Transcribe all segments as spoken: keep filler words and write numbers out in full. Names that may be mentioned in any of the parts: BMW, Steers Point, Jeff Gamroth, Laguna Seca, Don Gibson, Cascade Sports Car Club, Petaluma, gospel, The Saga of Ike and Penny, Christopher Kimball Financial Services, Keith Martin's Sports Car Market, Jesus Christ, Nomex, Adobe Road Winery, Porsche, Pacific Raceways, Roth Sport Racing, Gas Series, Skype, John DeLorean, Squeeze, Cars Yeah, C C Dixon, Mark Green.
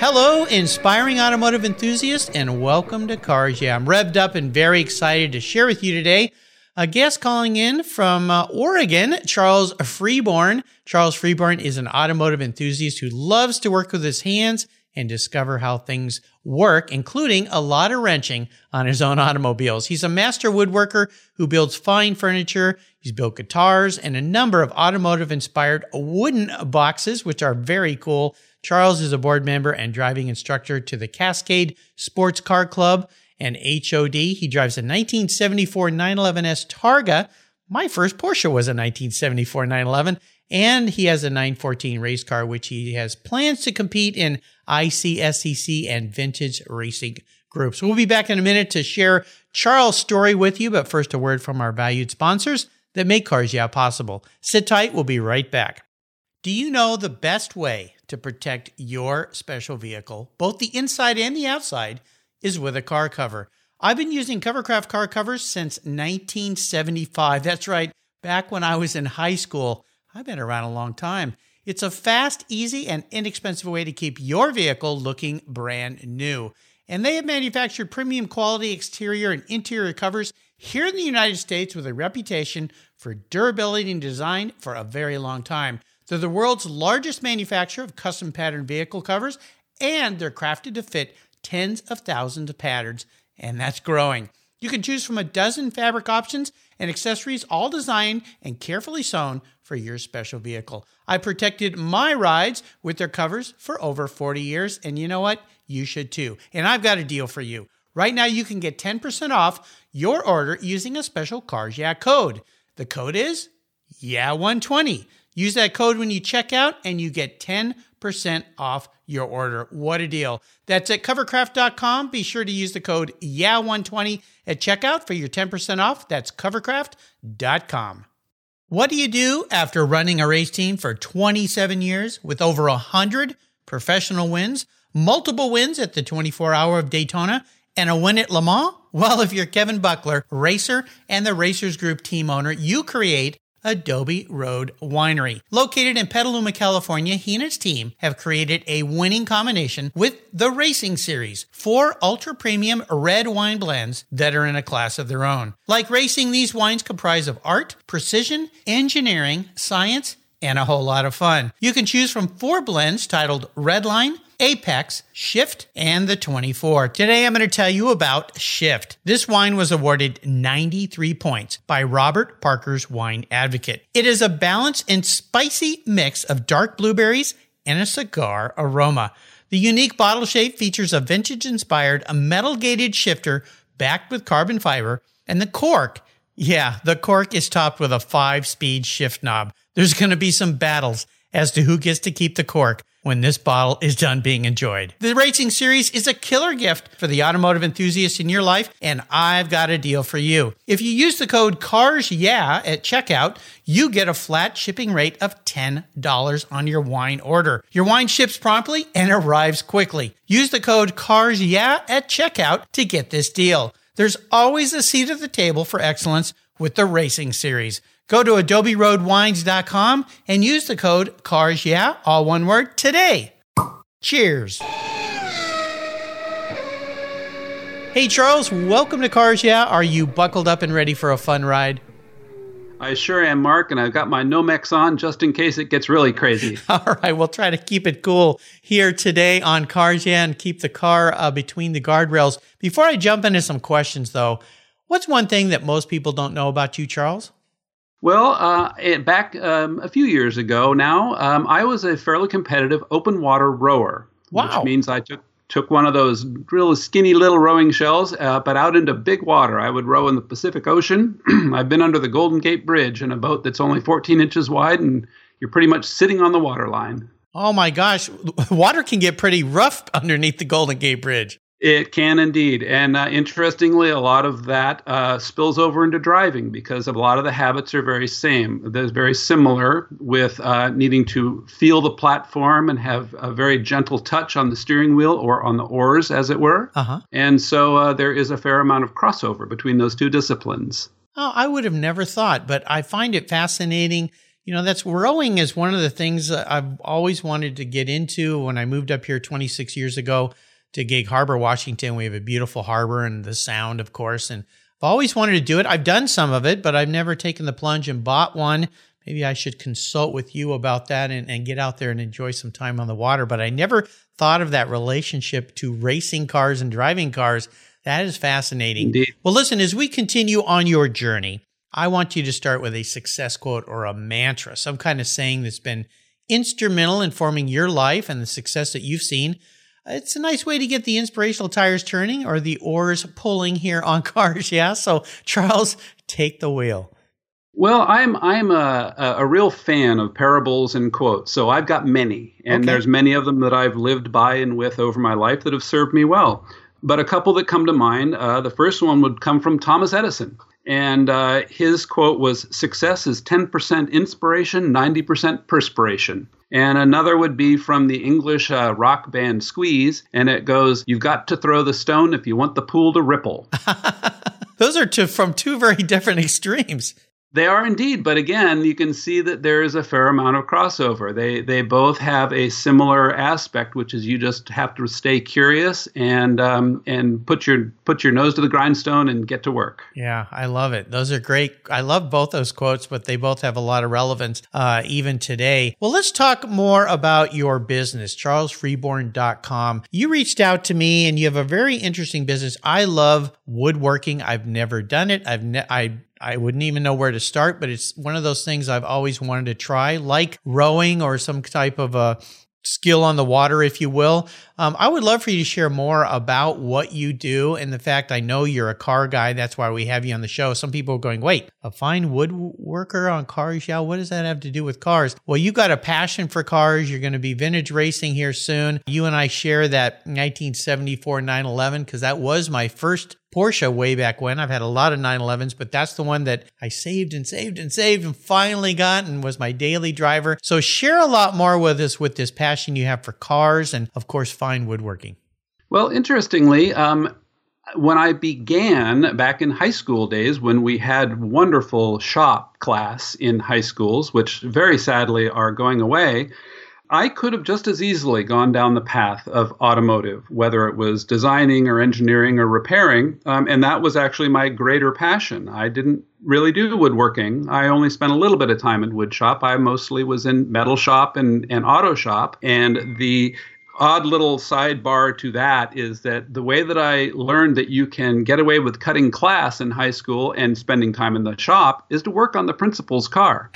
Hello, inspiring automotive enthusiasts, and welcome to Cars Yeah. I'm revved up and very excited to share with you today a guest calling in from uh, Oregon, Charles Freeborn. Charles Freeborn is an automotive enthusiast who loves to work with his hands and discover how things work, including a lot of wrenching on his own automobiles. He's a master woodworker who builds fine furniture. He's built guitars and a number of automotive-inspired wooden boxes, which are very cool. Charles is a board member and driving instructor to the Cascade Sports Car Club and H O D. He drives a nineteen seventy-four nine eleven S Targa. My first Porsche was a nineteen seventy-four nine eleven. And he has a nine fourteen race car, which he has plans to compete in I C S C C and vintage racing groups. We'll be back in a minute to share Charles' story with you, but first a word from our valued sponsors that make Cars Yeah possible. Sit tight, we'll be right back. Do you know the best way to protect your special vehicle, both the inside and the outside, is with a car cover? I've been using Covercraft car covers since nineteen seventy-five. That's right, back when I was in high school. I've been around a long time. It's a fast, easy, and inexpensive way to keep your vehicle looking brand new. And they have manufactured premium quality exterior and interior covers here in the United States with a reputation for durability and design for a very long time. They're the world's largest manufacturer of custom patterned vehicle covers, and they're crafted to fit tens of thousands of patterns, and that's growing. You can choose from a dozen fabric options and accessories, all designed and carefully sewn for your special vehicle. I protected my rides with their covers for over forty years, and you know what? You should too. And I've got a deal for you. Right now, you can get ten percent off your order using a special Cars Yeah code. The code is yeah one twenty. Use that code when you check out, and you get ten percent off your order. What a deal. That's at covercraft dot com. Be sure to use the code yeah one twenty at checkout for your ten percent off. That's covercraft dot com. What do you do after running a race team for twenty-seven years with over one hundred professional wins, multiple wins at the twenty-four hour of Daytona, and a win at Le Mans? Well, if you're Kevin Buckler, racer, and the Racers Group team owner, you create Adobe Road Winery. Located in Petaluma, California, he and his team have created a winning combination with the Racing Series, four ultra-premium red wine blends that are in a class of their own. Like racing, these wines comprise of art, precision, engineering, science, and a whole lot of fun. You can choose from four blends titled Redline, Apex, Shift, and the twenty-four. Today, I'm going to tell you about Shift. This wine was awarded ninety-three points by Robert Parker's Wine Advocate. It is a balanced and spicy mix of dark blueberries and a cigar aroma. The unique bottle shape features a vintage-inspired, a metal-gated shifter backed with carbon fiber, and the cork, yeah, the cork is topped with a five-speed shift knob. There's going to be some battles as to who gets to keep the cork when this bottle is done being enjoyed. The Racing Series is a killer gift for the automotive enthusiast in your life, and I've got a deal for you. If you use the code CARSYEAH at checkout, you get a flat shipping rate of ten dollars on your wine order. Your wine ships promptly and arrives quickly. Use the code CARSYEAH at checkout to get this deal. There's always a seat at the table for excellence with the Racing Series. Go to adobe road wines dot com and use the code Cars Yeah, all one word, today. Cheers. Hey, Charles, welcome to Cars Yeah. Are you buckled up and ready for a fun ride? I sure am, Mark, and I've got my Nomex on just in case it gets really crazy. All right, we'll try to keep it cool here today on Cars Yeah and keep the car uh, between the guardrails. Before I jump into some questions, though, what's one thing that most people don't know about you, Charles? Well, uh, it, back um, a few years ago now, um, I was a fairly competitive open water rower. Wow. Which means I took took one of those real skinny little rowing shells, uh, but out into big water. I would row in the Pacific Ocean. I've been under the Golden Gate Bridge in a boat that's only fourteen inches wide, and you're pretty much sitting on the water line. Oh my gosh, water can get pretty rough underneath the Golden Gate Bridge. It can indeed. And uh, interestingly, a lot of that uh, spills over into driving because a lot of the habits are very same. They're very similar with uh, needing to feel the platform and have a very gentle touch on the steering wheel or on the oars, as it were. Uh-huh. And so uh, there is a fair amount of crossover between those two disciplines. Oh, I would have never thought, but I find it fascinating. You know, that's rowing is one of the things I've always wanted to get into. When I moved up here twenty-six years ago, to Gig Harbor, Washington. We have a beautiful harbor and the sound, of course. And I've always wanted to do it. I've done some of it, but I've never taken the plunge and bought one. Maybe I should consult with you about that and, and get out there and enjoy some time on the water. But I never thought of that relationship to racing cars and driving cars. That is fascinating. Indeed. Well, listen, as we continue on your journey, I want you to start with a success quote or a mantra, some kind of saying that's been instrumental in forming your life and the success that you've seen. It's a nice way to get the inspirational tires turning or the oars pulling here on cars, yeah? So, Charles, take the wheel. Well, I'm I'm a, a real fan of parables and quotes, so I've got many. And okay. There's many of them that I've lived by and with over my life that have served me well. But a couple that come to mind, uh, the first one would come from Thomas Edison. And uh, his quote was, "Success is ten percent inspiration, ninety percent perspiration." And another would be from the English uh, rock band Squeeze, and it goes, "You've got to throw the stone if you want the pool to ripple." Those are two, from two very different extremes. They are indeed, but again, you can see that there is a fair amount of crossover. They they both have a similar aspect, which is you just have to stay curious and um, and put your put your nose to the grindstone and get to work. Yeah, I love it. Those are great. I love both those quotes, but they both have a lot of relevance uh, even today. Well, let's talk more about your business, charles freeborn dot com. You reached out to me, and you have a very interesting business. I love woodworking. I've never done it. I've ne- I. I wouldn't even know where to start, but it's one of those things I've always wanted to try, like rowing or some type of a skill on the water, if you will. Um, I would love for you to share more about what you do and the fact I know you're a car guy. That's why we have you on the show. Some people are going, wait, a fine woodworker on cars? Yeah, what does that have to do with cars? Well, you got a passion for cars. You're going to be vintage racing here soon. You and I share that nineteen seventy-four nine eleven because that was my first Porsche way back when. I've had a lot of nine elevens, but that's the one that I saved and saved and saved and finally got and was my daily driver. So share a lot more with us with this passion you have for cars and, of course, fine woodworking. Well, interestingly, um, when I began back in high school days, when we had wonderful shop class in high schools, which very sadly are going away, I could have just as easily gone down the path of automotive, whether it was designing or engineering or repairing. Um, and that was actually my greater passion. I didn't really do woodworking. I only spent a little bit of time in wood shop. I mostly was in metal shop and, and auto shop. And the odd little sidebar to that is that the way that I learned that you can get away with cutting class in high school and spending time in the shop is to work on the principal's car.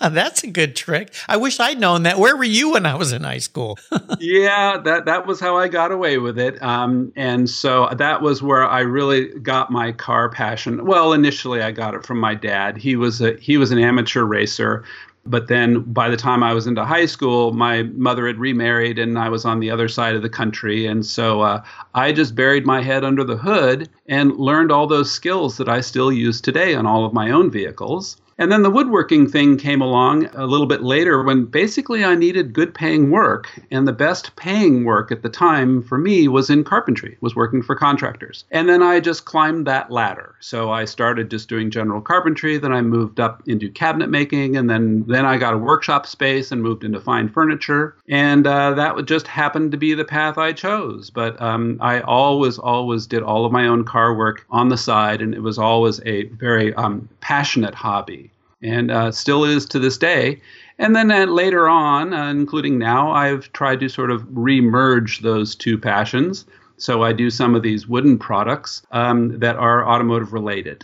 That's a good trick. I wish I'd known that. Where were you when I was in high school? Yeah, that, that was how I got away with it. Um, and so that was where I really got my car passion. Well, initially I got it from my dad. He was a, he was an amateur racer. But then by the time I was into high school, my mother had remarried and I was on the other side of the country. And so uh, I just buried my head under the hood and learned all those skills that I still use today on all of my own vehicles. And then the woodworking thing came along a little bit later when basically I needed good paying work. And the best paying work at the time for me was in carpentry, was working for contractors. And then I just climbed that ladder. So I started just doing general carpentry. Then I moved up into cabinet making. And then, then I got a workshop space and moved into fine furniture. And uh, that would just happen to be the path I chose. But um, I always, always did all of my own car work on the side. And it was always a very um, passionate hobby. And uh, still is to this day. And then uh, later on, uh, including now, I've tried to sort of remerge those two passions. So I do some of these wooden products um, that are automotive related.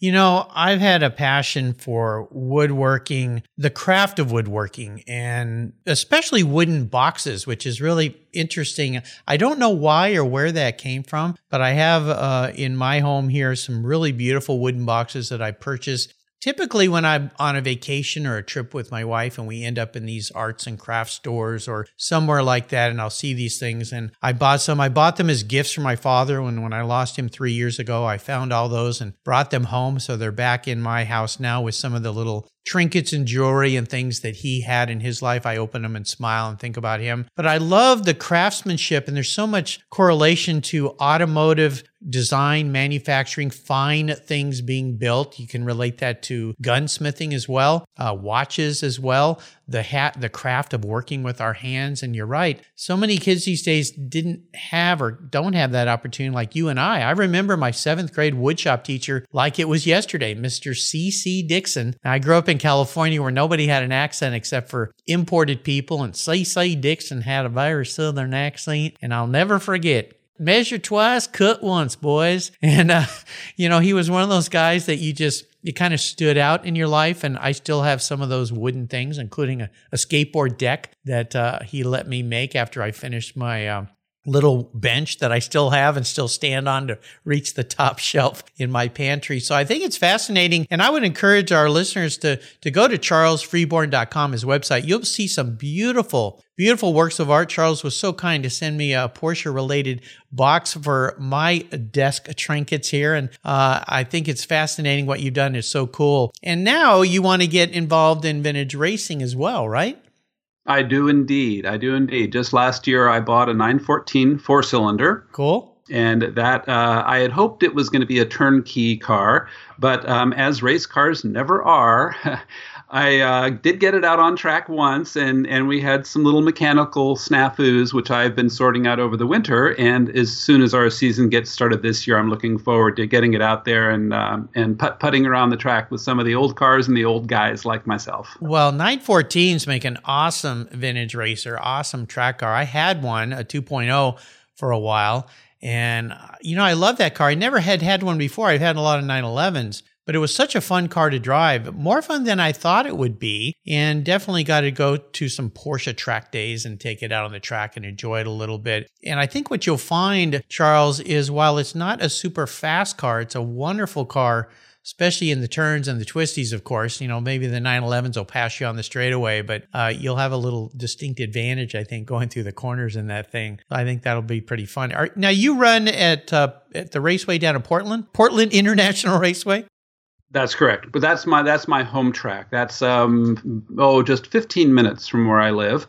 You know, I've had a passion for woodworking, the craft of woodworking, and especially wooden boxes, which is really interesting. I don't know why or where that came from, but I have uh, in my home here some really beautiful wooden boxes that I purchased Typically when I'm on a vacation or a trip with my wife and we end up in these arts and craft stores or somewhere like that, and I'll see these things, and I bought some. I bought them as gifts for my father when, when I lost him three years ago. I found all those and brought them home. So they're back in my house now with some of the little trinkets and jewelry and things that he had in his life. I open them and smile and think about him. But I love the craftsmanship, and there's so much correlation to automotive design, manufacturing, fine things being built. You can relate that to gunsmithing as well, uh, watches as well, the hat, the craft of working with our hands. And you're right, so many kids these days didn't have or don't have that opportunity like you and I. I remember my seventh grade woodshop teacher like it was yesterday, Mister C C Dixon. I grew up in California where nobody had an accent except for imported people, and C C Dixon had a very southern accent, and I'll never forget. Measure twice, cut once, boys. And, uh, you know, he was one of those guys that you just, it kind of stood out in your life. And I still have some of those wooden things, including a, a skateboard deck that uh, he let me make after I finished my um, little bench that I still have and still stand on to reach the top shelf in my pantry. So I think it's fascinating. And I would encourage our listeners to, to go to charles freeborn dot com, his website. You'll see some beautiful Beautiful works of art. Charles was so kind to send me a Porsche-related box for my desk trinkets here. And uh, I think it's fascinating what you've done. It's so cool. And now you want to get involved in vintage racing as well, right? I do indeed. I do indeed. Just last year, I bought a nine fourteen four-cylinder. Cool. And that uh, I had hoped it was going to be a turnkey car. But um, as race cars never are, I uh, did get it out on track once, and, and we had some little mechanical snafus, which I've been sorting out over the winter. And as soon as our season gets started this year, I'm looking forward to getting it out there and um, and putt putting around the track with some of the old cars and the old guys like myself. Well, nine fourteens make an awesome vintage racer, awesome track car. I had one, a two point oh, for a while. And, you know, I love that car. I never had had one before. I've had a lot of nine elevens. But it was such a fun car to drive, more fun than I thought it would be, and definitely got to go to some Porsche track days and take it out on the track and enjoy it a little bit. And I think what you'll find, Charles, is while it's not a super fast car, it's a wonderful car, especially in the turns and the twisties, of course. You know, maybe the nine elevens will pass you on the straightaway, but uh, you'll have a little distinct advantage, I think, going through the corners in that thing. I think that'll be pretty fun. All right, now, you run at, uh, at the raceway down in Portland, Portland International Raceway. That's correct. But that's my that's my home track. That's um oh just fifteen minutes from where I live.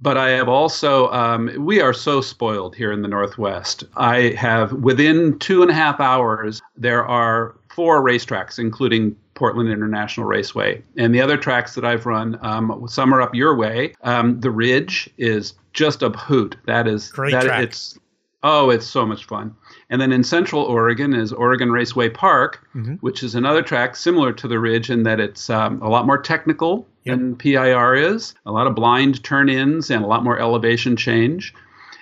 But I have also, um, we are so spoiled here in the Northwest. I have, within two and a half hours, there are four racetracks, including Portland International Raceway. And the other tracks that I've run, um, some are up your way. Um, The Ridge is just a hoot. That is, great that, track. It's, oh, it's so much fun. And then in Central Oregon is Oregon Raceway Park, mm-hmm. which is another track similar to the Ridge in that it's um, a lot more technical yep. than P I R is, a lot of blind turn-ins and a lot more elevation change.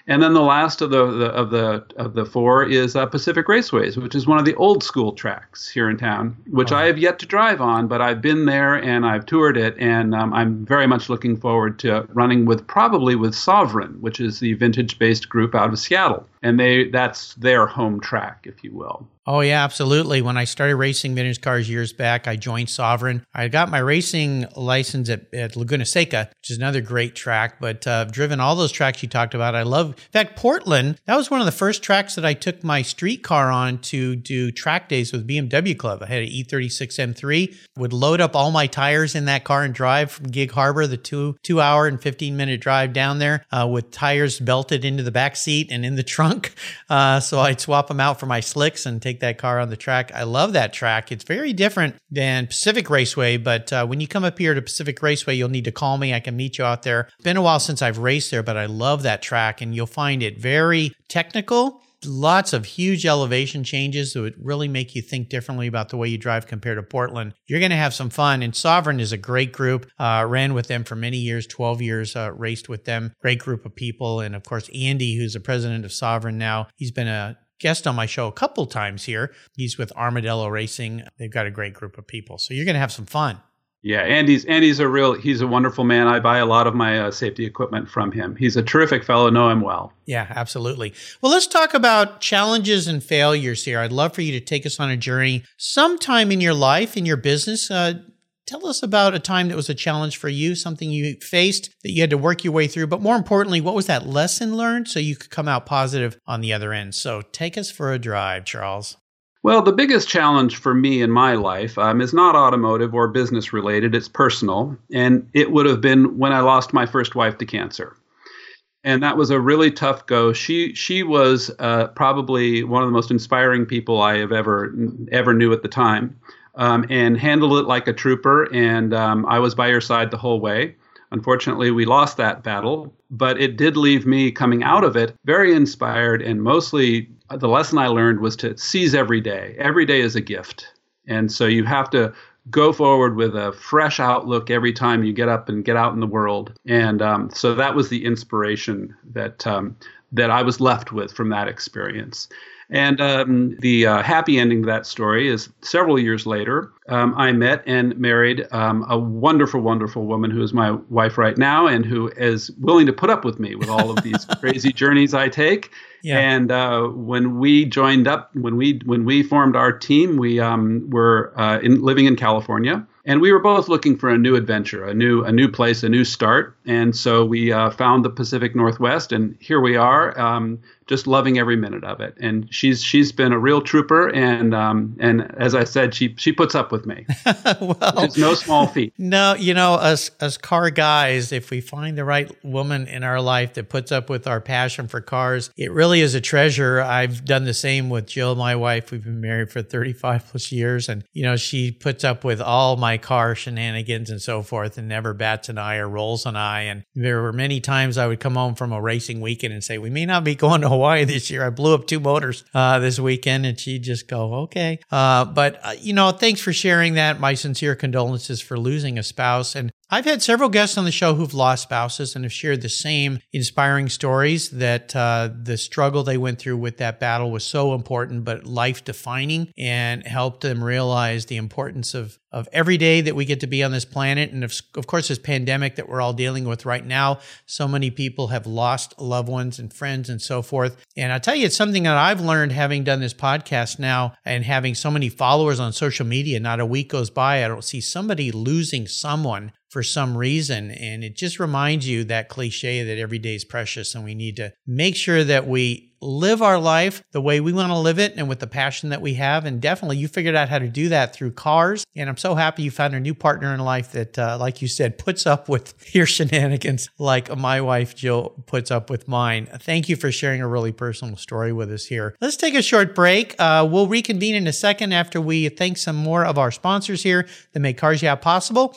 And then the last of the, the of the of the four is uh, Pacific Raceways, which is one of the old school tracks here in town, which oh. I have yet to drive on, but I've been there and I've toured it, and um, I'm very much looking forward to running with probably with Sovereign, which is the vintage-based group out of Seattle, and they that's their home track, if you will. Oh, yeah, absolutely. When I started racing vintage cars years back, I joined Sovereign. I got my racing license at, at Laguna Seca, which is another great track, but uh, I've driven all those tracks you talked about. I love, in fact, Portland, that was one of the first tracks that I took my street car on to do track days with B M W Club. I had an E thirty-six M three, would load up all my tires in that car and drive from Gig Harbor, the two, two hour and fifteen minute drive down there uh, with tires belted into the back seat and in the trunk. Uh, so I'd swap them out for my slicks and take that car on the track. I love that track. It's very different than Pacific Raceway, but uh, when you come up here to Pacific Raceway, you'll need to call me. I can meet you out there. It's been a while since I've raced there, but I love that track, and you'll find it very technical. Lots of huge elevation changes that would really make you think differently about the way you drive compared to Portland. You're going to have some fun. And Sovereign is a great group. Uh, ran with them for many years, twelve years, uh, raced with them. Great group of people. And of course, Andy, who's the president of Sovereign now, he's been a guest on my show a couple times here. He's with Armadillo Racing. They've got a great group of people. So you're going to have some fun. Yeah, Andy's Andy's a real, he's a wonderful man. I buy a lot of my uh, safety equipment from him. He's a terrific fellow, know him well. Yeah, absolutely. Well, let's talk about challenges and failures here. I'd love for you to take us on a journey sometime in your life, in your business. Uh, tell us about a time that was a challenge for you, something you faced that you had to work your way through. But more importantly, what was that lesson learned so you could come out positive on the other end? So take us for a drive, Charles. Well, the biggest challenge for me in my life um, is not automotive or business related. It's personal. And it would have been when I lost my first wife to cancer. And that was a really tough go. She she was uh, probably one of the most inspiring people I have ever, ever knew at the time, um, and handled it like a trooper. And um, I was by her side the whole way. Unfortunately, we lost that battle, but it did leave me coming out of it very inspired, and mostly the lesson I learned was to seize every day. Every day is a gift. And so you have to go forward with a fresh outlook every time you get up and get out in the world. And um, so that was the inspiration that um, that I was left with from that experience. And um, the uh, happy ending to that story is several years later, um, I met and married um, a wonderful, wonderful woman who is my wife right now and who is willing to put up with me with all of these crazy journeys I take. Yeah. And uh, when we joined up, when we when we formed our team, we um, were uh, in, living in California. And we were both looking for a new adventure, a new a new place, a new start. And so we uh, found the Pacific Northwest, and here we are, um, just loving every minute of it. And she's she's been a real trooper, and um, and as I said, she she puts up with me. Well, which is no small feat. No, you know, us us car guys, if we find the right woman in our life that puts up with our passion for cars, it really is a treasure. I've done the same with Jill, my wife. We've been married for thirty-five plus years, and you know, she puts up with all my car shenanigans and so forth, and never bats an eye or rolls an eye. And there were many times I would come home from a racing weekend and say, we may not be going to Hawaii this year. I blew up two motors uh, this weekend, and she'd just go, okay. Uh, but, uh, you know, thanks for sharing that. My sincere condolences for losing a spouse. And I've had several guests on the show who've lost spouses and have shared the same inspiring stories, that uh, the struggle they went through with that battle was so important, but life-defining, and helped them realize the importance of, of every day that we get to be on this planet. And of, of course, this pandemic that we're all dealing with right now, so many people have lost loved ones and friends and so forth. And I'll tell you, it's something that I've learned having done this podcast now and having so many followers on social media. Not a week goes by I don't see somebody losing someone for some reason. And it just reminds you that cliche that every day is precious, and we need to make sure that we live our life the way we want to live it and with the passion that we have. And definitely you figured out how to do that through cars. And I'm so happy you found a new partner in life that, uh, like you said, puts up with your shenanigans like my wife, Jill, puts up with mine. Thank you for sharing a really personal story with us here. Let's take a short break. Uh, we'll reconvene in a second after we thank some more of our sponsors here that make Cars Yeah possible.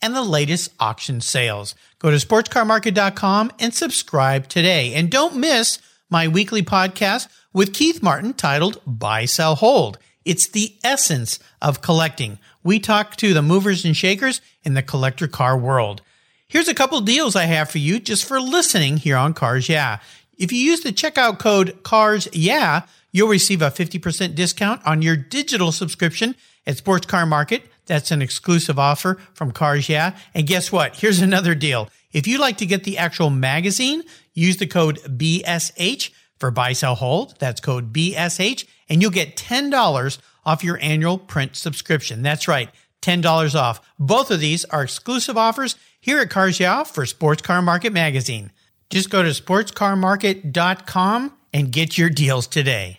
and the latest auction sales. Go to sports car market dot com and subscribe today. And don't miss my weekly podcast with Keith Martin titled Buy, Sell, Hold. It's the essence of collecting. We talk to the movers and shakers in the collector car world. Here's a couple deals I have for you just for listening here on Cars Yeah. If you use the checkout code Cars Yeah, you'll receive a fifty percent discount on your digital subscription at Sports Car Market. That's an exclusive offer from Cars Yeah. And guess what? Here's another deal. If you'd like to get the actual magazine, use the code B S H for Buy, Sell, Hold. That's code B S H, and you'll get ten dollars off your annual print subscription. That's right, ten dollars off. Both of these are exclusive offers here at Cars Yeah for Sports Car Market Magazine. Just go to sports car market dot com and get your deals today.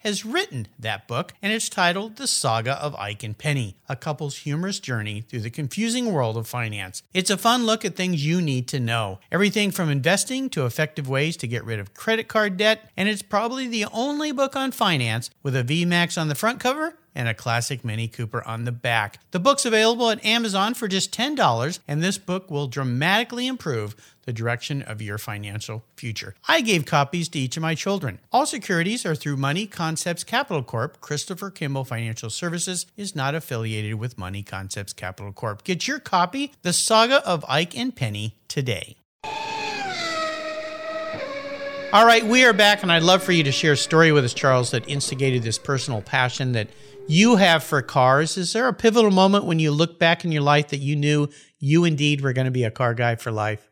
has written that book, and it's titled The Saga of Ike and Penny, a couple's humorous journey through the confusing world of finance. It's a fun look at things you need to know, everything from investing to effective ways to get rid of credit card debt, and it's probably the only book on finance with a V MAX on the front cover and a classic Mini Cooper on the back. The book's available at Amazon for just ten dollars, and this book will dramatically improve the direction of your financial future. I gave copies to each of my children. All securities are through Money Concepts Capital Corp. Christopher Kimball Financial Services is not affiliated with Money Concepts Capital Corp. Get your copy, The Saga of Ike and Penny, today. All right, we are back, and I'd love for you to share a story with us, Charles, that instigated this personal passion that you have for cars. Is there a pivotal moment when you look back in your life that you knew you indeed were going to be a car guy for life?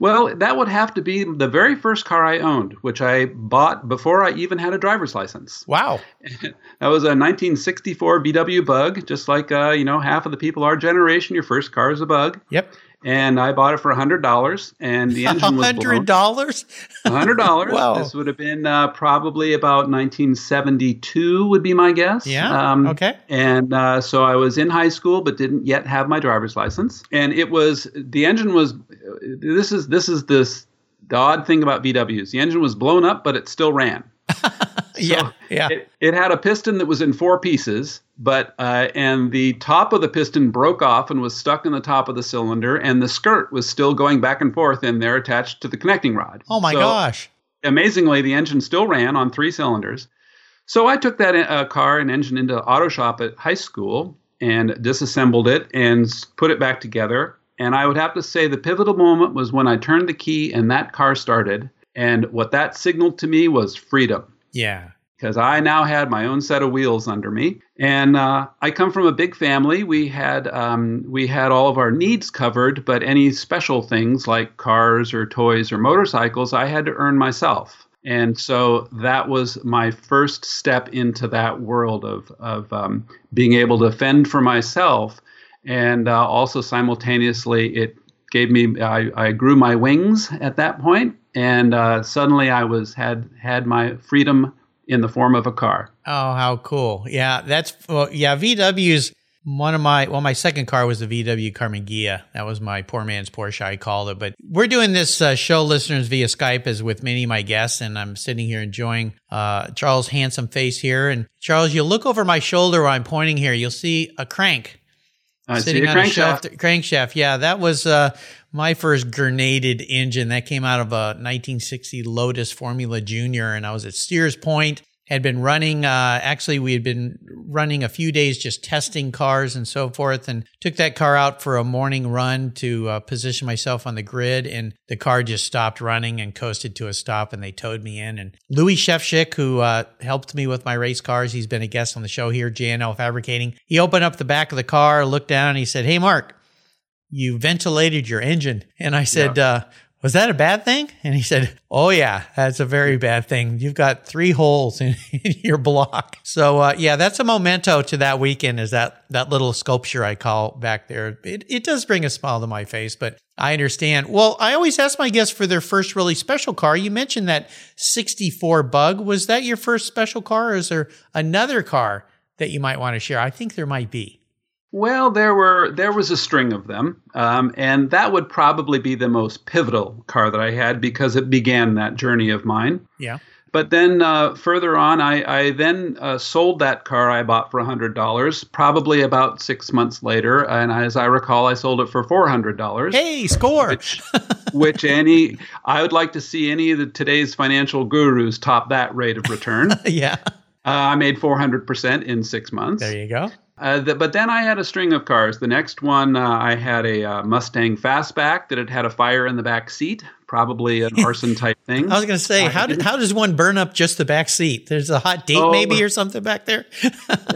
Well, that would have to be the very first car I owned, which I bought before I even had a driver's license. Wow. That was a nineteen sixty-four V W Bug, just like, uh, you know, half of the people our generation, your first car is a Bug. Yep. And I bought it for one hundred dollars, and the engine was blown. one hundred dollars? one hundred dollars. Wow. This would have been uh, probably about nineteen seventy-two would be my guess. Yeah, um, okay. And uh, so I was in high school, but didn't yet have my driver's license. And it was, the engine was, this is this is this, the odd thing about V Ws. The engine was blown up, but it still ran. yeah, so yeah. It, it had a piston that was in four pieces. But uh, and the top of the piston broke off and was stuck in the top of the cylinder, and the skirt was still going back and forth in there attached to the connecting rod. Oh, my so, gosh. Amazingly, the engine still ran on three cylinders. So I took that uh, car and engine into auto shop at high school and disassembled it and put it back together. And I would have to say the pivotal moment was when I turned the key and that car started. And what that signaled to me was freedom. Yeah. Because I now had my own set of wheels under me. And uh, I come from a big family. We had um, we had all of our needs covered, but any special things like cars or toys or motorcycles, I had to earn myself. And so that was my first step into that world of, of um, being able to fend for myself. And uh, also simultaneously, it gave me, I, I grew my wings at that point. And uh, suddenly I was had had my freedom in the form of a car. Oh, how cool. Yeah, that's, well, yeah, V W's, one of my, well, my second car was the V W Carmagia. That was my poor man's Porsche, I called it. But we're doing this uh, show, listeners, via Skype, as with many of my guests, and I'm sitting here enjoying uh, Charles' handsome face here. And Charles, you look over my shoulder where I'm pointing here, you'll see a crank. I sitting see a on crankshaft. A shaft, crankshaft, yeah, that was uh, my first grenaded engine. That came out of a nineteen sixty Lotus Formula Junior, and I was at Steers Point. Had been running, uh, actually we had been running a few days just testing cars and so forth, and took that car out for a morning run to uh, position myself on the grid, and the car just stopped running and coasted to a stop, and they towed me in. And Louis Shefchik, who uh, helped me with my race cars, he's been a guest on the show here, J and L Fabricating, he opened up the back of the car, looked down, and he said, "Hey, Mark, you ventilated your engine." And I said, yeah. uh, was that a bad thing? And he said, "Oh yeah, that's a very bad thing. You've got three holes in, in your block." So uh, yeah, that's a memento to that weekend, is that, that little sculpture I call back there. It, it does bring a smile to my face, but I understand. Well, I always ask my guests for their first really special car. You mentioned that sixty-four Bug. Was that your first special car, or is there another car that you might want to share? I think there might be. Well, there were there was a string of them, um, and that would probably be the most pivotal car that I had because it began that journey of mine. Yeah. But then uh, further on, I, I then uh, sold that car I bought for one hundred dollars, probably about six months later. And as I recall, I sold it for four hundred dollars. Hey, score! Which, which any, I would like to see any of the, today's financial gurus top that rate of return. Yeah. Uh, I made four hundred percent in six months. There you go. Uh, the, but then I had a string of cars. The next one, uh, I had a uh, Mustang Fastback that had had a fire in the back seat, probably an arson type thing. I was going to say, how did, how does one burn up just the back seat? There's a hot date oh, maybe or something back there?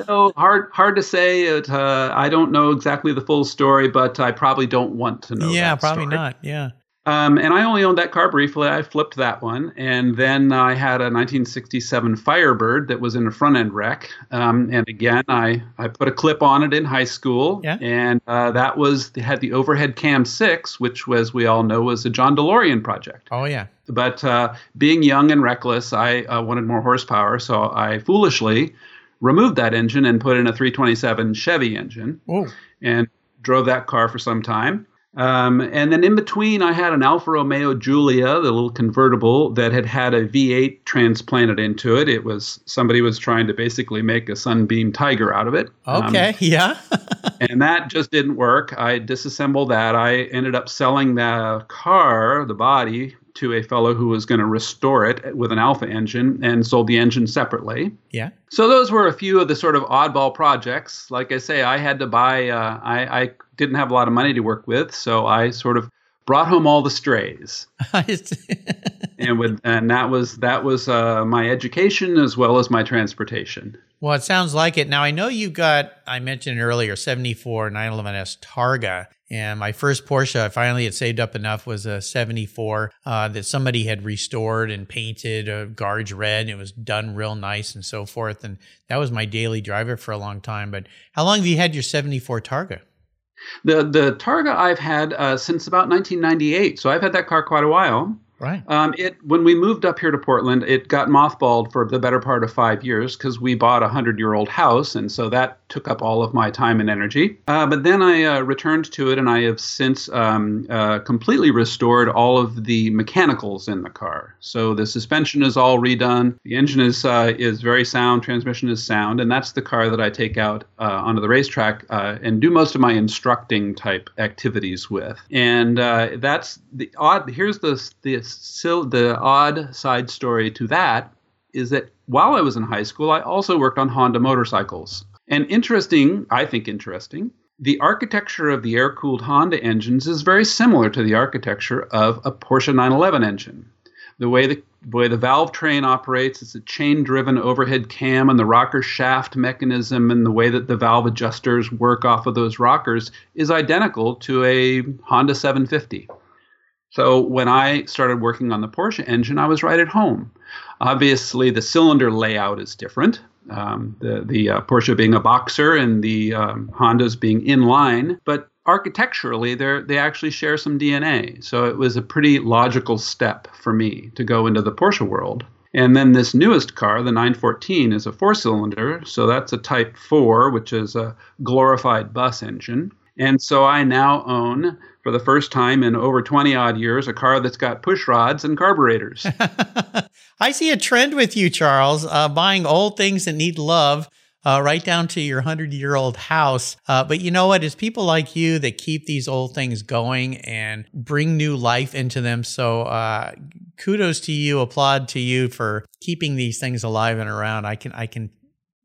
No, hard hard to say. It, uh, I don't know exactly the full story, but I probably don't want to know. Yeah, that probably story. Not. Yeah. Um, and I only owned that car briefly. I flipped that one. And then I had a nineteen sixty-seven Firebird that was in a front-end wreck. Um, and again, I, I put a clip on it in high school. Yeah. And uh, that was had the overhead cam six, which, as we all know, was a John DeLorean project. Oh, yeah. But uh, being young and reckless, I uh, wanted more horsepower. So I foolishly removed that engine and put in a three twenty-seven Chevy engine. Ooh. And drove that car for some time. Um, and then in between, I had an Alfa Romeo Giulia, the little convertible that had had a V eight transplanted into it. It was somebody was trying to basically make a Sunbeam Tiger out of it. Okay, um, yeah. And that just didn't work. I disassembled that. I ended up selling the car, the body, to a fellow who was going to restore it with an Alfa engine and sold the engine separately. Yeah. So those were a few of the sort of oddball projects. Like I say, I had to buy, uh, I, I didn't have a lot of money to work with. So I sort of brought home all the strays. and with, and that was, that was uh, my education as well as my transportation. Well, it sounds like it. Now, I know you got, I mentioned earlier, seventy-four nine eleven S Targa. And my first Porsche, I finally had saved up enough, was a seventy-four uh, that somebody had restored and painted a uh, Garge red. And it was done real nice and so forth. And that was my daily driver for a long time. But how long have you had your seventy-four Targa? The the Targa I've had uh, since about nineteen ninety-eight. So I've had that car quite a while. Right. Um, it when we moved up here to Portland, it got mothballed for the better part of five years because we bought a hundred-year-old house, and so that took up all of my time and energy. Uh, but then I uh, returned to it, and I have since um, uh, completely restored all of the mechanicals in the car. So the suspension is all redone, the engine is uh, is very sound, transmission is sound, and that's the car that I take out uh, onto the racetrack uh, and do most of my instructing type activities with. And uh, that's the odd. Here's the the So the odd side story to that is that while I was in high school, I also worked on Honda motorcycles. And interesting, I think interesting, the architecture of the air-cooled Honda engines is very similar to the architecture of a Porsche nine eleven engine. The way the, the way the valve train operates, it's a chain-driven overhead cam and the rocker shaft mechanism and the way that the valve adjusters work off of those rockers is identical to a Honda seven fifty. So when I started working on the Porsche engine, I was right at home. Obviously, the cylinder layout is different. Um, the the uh, Porsche being a boxer and the um, Hondas being inline, but architecturally, they they actually share some D N A. So it was a pretty logical step for me to go into the Porsche world. And then this newest car, the nine fourteen, is a four-cylinder. So that's a Type four, which is a glorified bus engine. And so I now own, for the first time in over twenty-odd years, a car that's got push rods and carburetors. I see a trend with you, Charles, uh, buying old things that need love uh, right down to your hundred-year-old house. Uh, but you know what? It's people like you that keep these old things going and bring new life into them. So uh, kudos to you, applaud to you for keeping these things alive and around. I can, I can.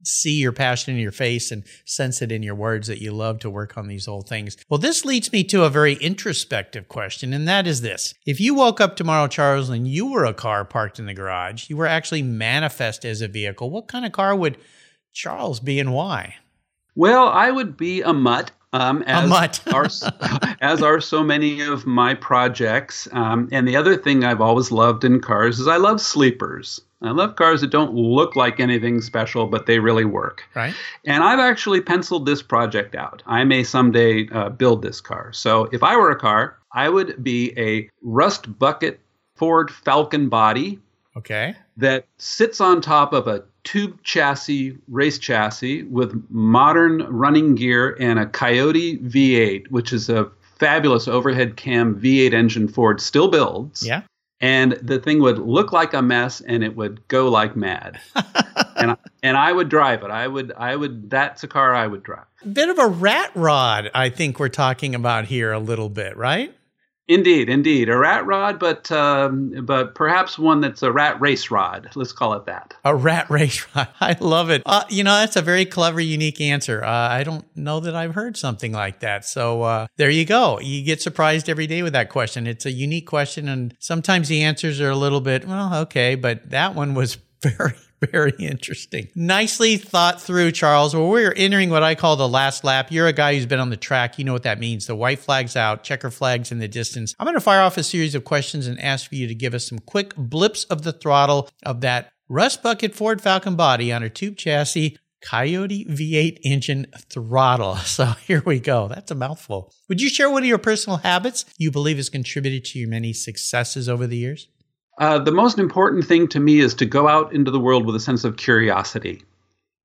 see your passion in your face and sense it in your words that you love to work on these old things. Well, this leads me to a very introspective question, and that is this. If you woke up tomorrow, Charles, and you were a car parked in the garage, you were actually manifest as a vehicle, what kind of car would Charles be and why? Well, I would be a mutt. Um, as, a mutt. are, as are so many of my projects. Um, and the other thing I've always loved in cars is I love sleepers. I love cars that don't look like anything special, but they really work. Right. And I've actually penciled this project out. I may someday uh, build this car. So if I were a car, I would be a rust bucket Ford Falcon body. Okay. That sits on top of a tube chassis, race chassis with modern running gear and a Coyote V eight, which is a fabulous overhead cam V eight engine Ford still builds. Yeah. And the thing would look like a mess, and it would go like mad. and I, and I would drive it. I would. I would. That's a car I would drive. Bit of a rat rod, I think we're talking about here a little bit, right? Indeed, indeed, a rat rod, but um, but perhaps one that's a rat race rod. Let's call it that. A rat race rod. I love it. Uh, you know, that's a very clever, unique answer. Uh, I don't know that I've heard something like that. So uh, there you go. You get surprised every day with that question. It's a unique question, and sometimes the answers are a little bit, well, okay, but that one was Very, very interesting. Nicely thought through, Charles. Well, we're entering what I call the last lap. You're a guy who's been on the track. You know what that means. The white flag's out, checker flag's in the distance. I'm going to fire off a series of questions and ask for you to give us some quick blips of the throttle of that rust bucket Ford Falcon body on a tube chassis, Coyote V eight engine throttle. So here we go. That's a mouthful. Would you share one of your personal habits you believe has contributed to your many successes over the years? Uh, the most important thing to me is to go out into the world with a sense of curiosity.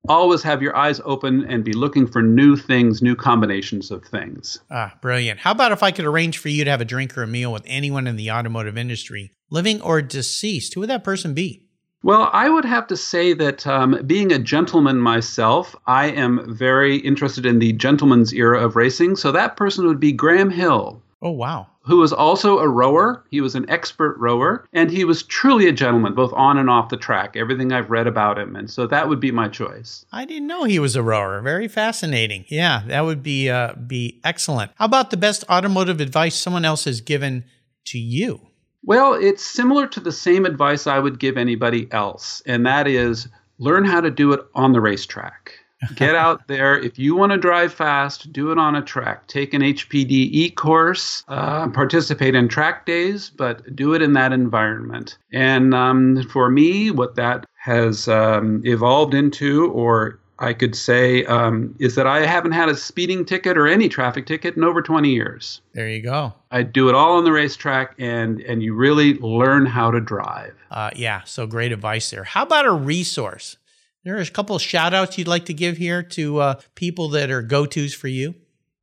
Always have your eyes open and be looking for new things, new combinations of things. Ah, brilliant. How about if I could arrange for you to have a drink or a meal with anyone in the automotive industry, living or deceased? Who would that person be? Well, I would have to say that um, being a gentleman myself, I am very interested in the gentleman's era of racing. So that person would be Graham Hill. Oh, wow. Who was also a rower. He was an expert rower, and he was truly a gentleman, both on and off the track, everything I've read about him. And so that would be my choice. I didn't know he was a rower. Very fascinating. Yeah, that would be uh, be excellent. How about the best automotive advice someone else has given to you? Well, it's similar to the same advice I would give anybody else, and that is learn how to do it on the racetrack. Get out there. If you want to drive fast, do it on a track. Take an H P D E course, uh, participate in track days, but do it in that environment. And um, for me, what that has um, evolved into, or I could say, um, is that I haven't had a speeding ticket or any traffic ticket in over twenty years. There you go. I do it all on the racetrack, and and you really learn how to drive. Uh, yeah, so great advice there. How about a resource? There are a couple of shout-outs you'd like to give here to uh, people that are go-tos for you?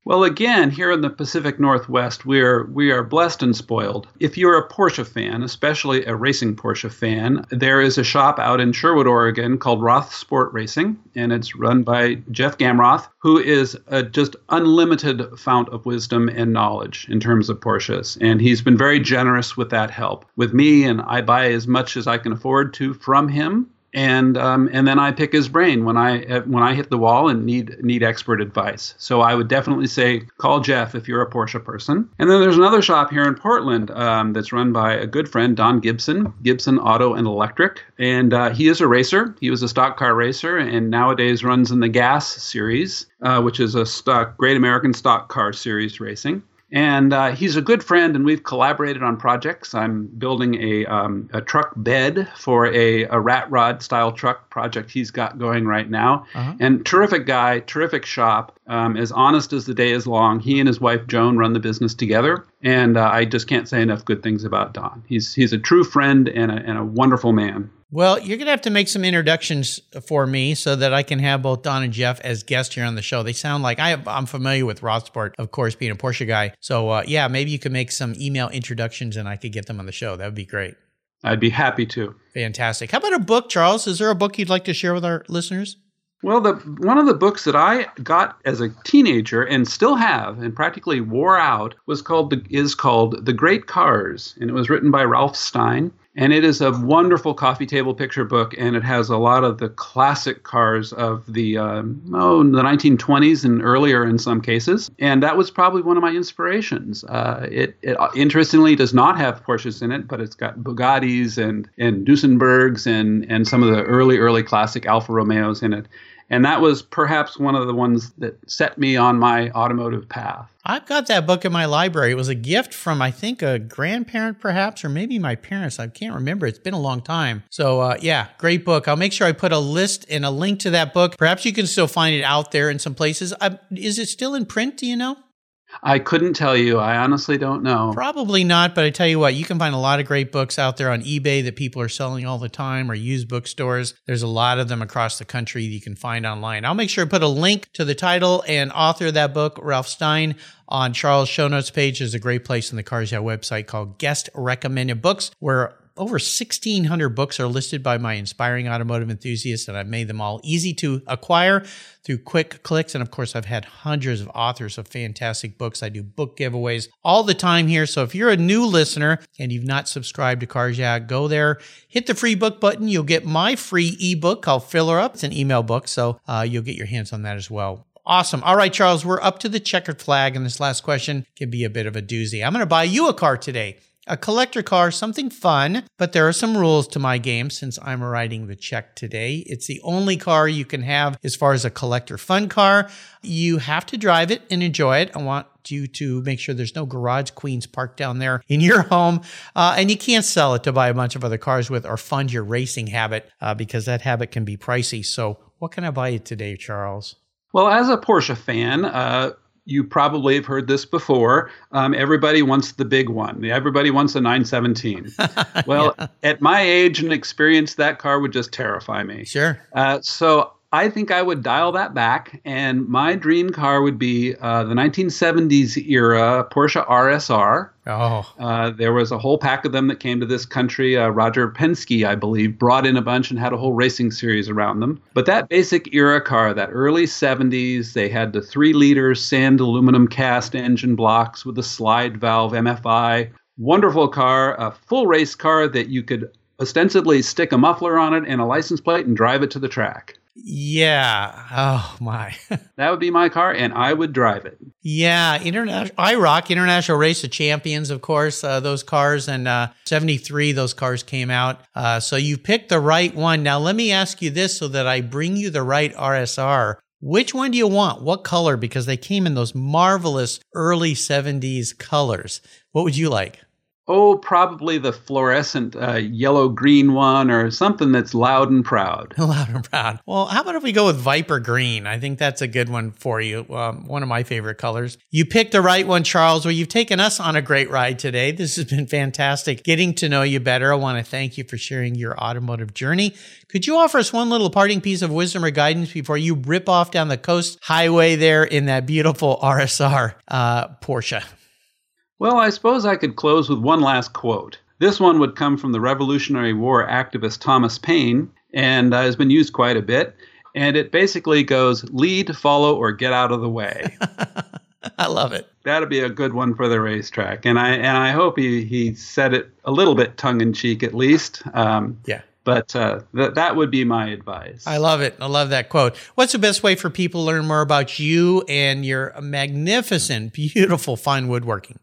Well, again, here in the Pacific Northwest, we are we are blessed and spoiled. If you're a Porsche fan, especially a racing Porsche fan, there is a shop out in Sherwood, Oregon called Roth Sport Racing, and it's run by Jeff Gamroth, who is a just unlimited fount of wisdom and knowledge in terms of Porsches. And he's been very generous with that help with me, and I buy as much as I can afford to from him. And um, and then I pick his brain when I when I hit the wall and need need expert advice. So I would definitely say call Jeff if you're a Porsche person. And then there's another shop here in Portland um, that's run by a good friend, Don Gibson, Gibson Auto and Electric. And uh, he is a racer. He was a stock car racer and nowadays runs in the Gas Series, uh, which is a stock, Great American Stock Car Series racing. And uh, he's a good friend, and we've collaborated on projects. I'm building a um, a truck bed for a, a rat rod style truck project he's got going right now. Uh-huh. And terrific guy, terrific shop, um, as honest as the day is long. He and his wife, Joan, run the business together. And uh, I just can't say enough good things about Don. He's he's a true friend and a, and a wonderful man. Well, you're going to have to make some introductions for me so that I can have both Don and Jeff as guests here on the show. They sound like I have, I'm familiar with Rothsport, of course, being a Porsche guy. So, uh, yeah, maybe you could make some email introductions and I could get them on the show. That would be great. I'd be happy to. Fantastic. How about a book, Charles? Is there a book you'd like to share with our listeners? Well, the one of the books that I got as a teenager and still have and practically wore out was called the, is called The Great Cars, and it was written by Ralph Stein. And it is a wonderful coffee table picture book, and it has a lot of the classic cars of the um, oh the nineteen twenties and earlier in some cases. And that was probably one of my inspirations. Uh, it, it interestingly does not have Porsches in it, but it's got Bugattis and and Duesenbergs and and some of the early early classic Alfa Romeos in it. And that was perhaps one of the ones that set me on my automotive path. I've got that book in my library. It was a gift from, I think, a grandparent perhaps, or maybe my parents. I can't remember. It's been a long time. So, uh, yeah, great book. I'll make sure I put a list and a link to that book. Perhaps you can still find it out there in some places. I, is it still in print? Do you know? I couldn't tell you. I honestly don't know. Probably not, but I tell you what, you can find a lot of great books out there on eBay that people are selling all the time or used bookstores. There's a lot of them across the country that you can find online. I'll make sure to put a link to the title and author of that book, Ralph Stein, on Charles' show notes page. There's a great place on the Cars Yeah website called Guest Recommended Books, where over sixteen hundred books are listed by my inspiring automotive enthusiasts, and I've made them all easy to acquire through quick clicks. And of course, I've had hundreds of authors of fantastic books. I do book giveaways all the time here. So if you're a new listener and you've not subscribed to Cars Yeah, go there, hit the free book button. You'll get my free ebook called Filler Up. It's an email book, so uh, you'll get your hands on that as well. Awesome. All right, Charles, we're up to the checkered flag, and this last question can be a bit of a doozy. I'm going to buy you a car today. a collector car, something fun, but there are some rules to my game since I'm writing the check today. It's the only car you can have as far as a collector fun car. You have to drive it and enjoy it. I want you to make sure there's no garage queens parked down there in your home. Uh, and you can't sell it to buy a bunch of other cars with or fund your racing habit uh, because that habit can be pricey. So what can I buy you today, Charles? Well, as a Porsche fan, uh, you probably have heard this before. Um, everybody wants the big one. Everybody wants a nine seventeen. Well, yeah. At my age and experience, that car would just terrify me. Sure. Uh, so I think I would dial that back, and my dream car would be uh, the nineteen seventies era Porsche R S R. Oh, uh, there was a whole pack of them that came to this country. Uh, Roger Penske, I believe, brought in a bunch and had a whole racing series around them. But that basic era car, that early seventies, they had the three-liter sand aluminum cast engine blocks with the slide valve M F I. Wonderful car, a full race car that you could ostensibly stick a muffler on it and a license plate and drive it to the track. Yeah. Oh, my. That would be my car, and I would drive it. Yeah. International, I ROC, International Race of Champions, of course, uh, those cars. And uh, seventy-three, those cars came out. Uh, so you picked the right one. Now, let me ask you this so that I bring you the right R S R. Which one do you want? What color? Because they came in those marvelous early seventies colors. What would you like? Oh, probably the fluorescent uh, yellow-green one or something that's loud and proud. Loud and proud. Well, how about if we go with Viper Green? I think that's a good one for you. Um, one of my favorite colors. You picked the right one, Charles. Well, you've taken us on a great ride today. This has been fantastic getting to know you better. I want to thank you for sharing your automotive journey. Could you offer us one little parting piece of wisdom or guidance before you rip off down the coast highway there in that beautiful R S R uh, Porsche? Well, I suppose I could close with one last quote. This one would come from the Revolutionary War activist Thomas Paine, and uh, has been used quite a bit. And it basically goes, lead, follow, or get out of the way. I love it. That'd be a good one for the racetrack. And I and I hope he, he said it a little bit tongue-in-cheek at least. Um, yeah. But uh, th- that would be my advice. I love it. I love that quote. What's the best way for people to learn more about you and your magnificent, beautiful, fine woodworking?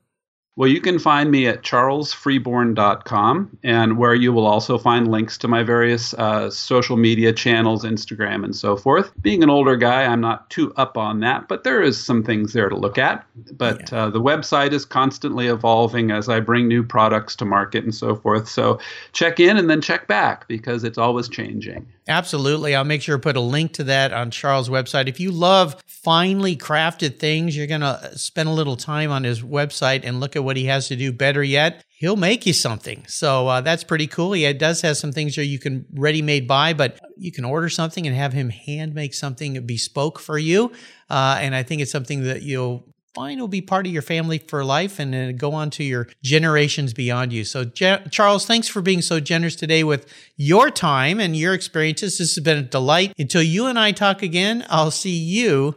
Well, you can find me at charles freeborn dot com, and where you will also find links to my various uh, social media channels, Instagram and so forth. Being an older guy, I'm not too up on that, but there is some things there to look at. But yeah. uh, the website is constantly evolving as I bring new products to market and so forth. So check in and then check back because it's always changing. Absolutely. I'll make sure to put a link to that on Charles' website. If you love finely crafted things, you're going to spend a little time on his website and look at what he has to do. Better yet, he'll make you something. So uh, that's pretty cool. He does have some things that you can ready-made buy, but you can order something and have him hand make something bespoke for you. Uh, and I think it's something that you'll find will be part of your family for life and uh, go on to your generations beyond you. So, Je- Charles, thanks for being so generous today with your time and your experiences. This has been a delight. Until you and I talk again, I'll see you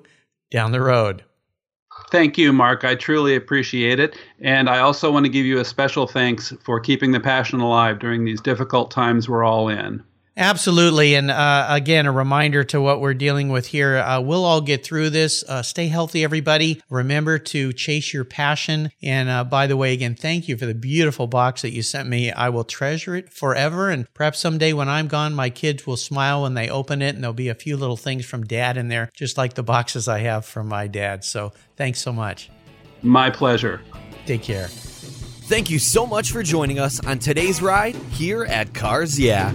down the road. Thank you, Mark. I truly appreciate it. And I also want to give you a special thanks for keeping the passion alive during these difficult times we're all in. Absolutely. And uh, again, a reminder to what we're dealing with here. Uh, we'll all get through this. Uh, stay healthy, everybody. Remember to chase your passion. And uh, by the way, again, thank you for the beautiful box that you sent me. I will treasure it forever. And perhaps someday when I'm gone, my kids will smile when they open it. And there'll be a few little things from Dad in there, just like the boxes I have from my dad. So thanks so much. My pleasure. Take care. Thank you so much for joining us on today's ride here at Cars Yeah.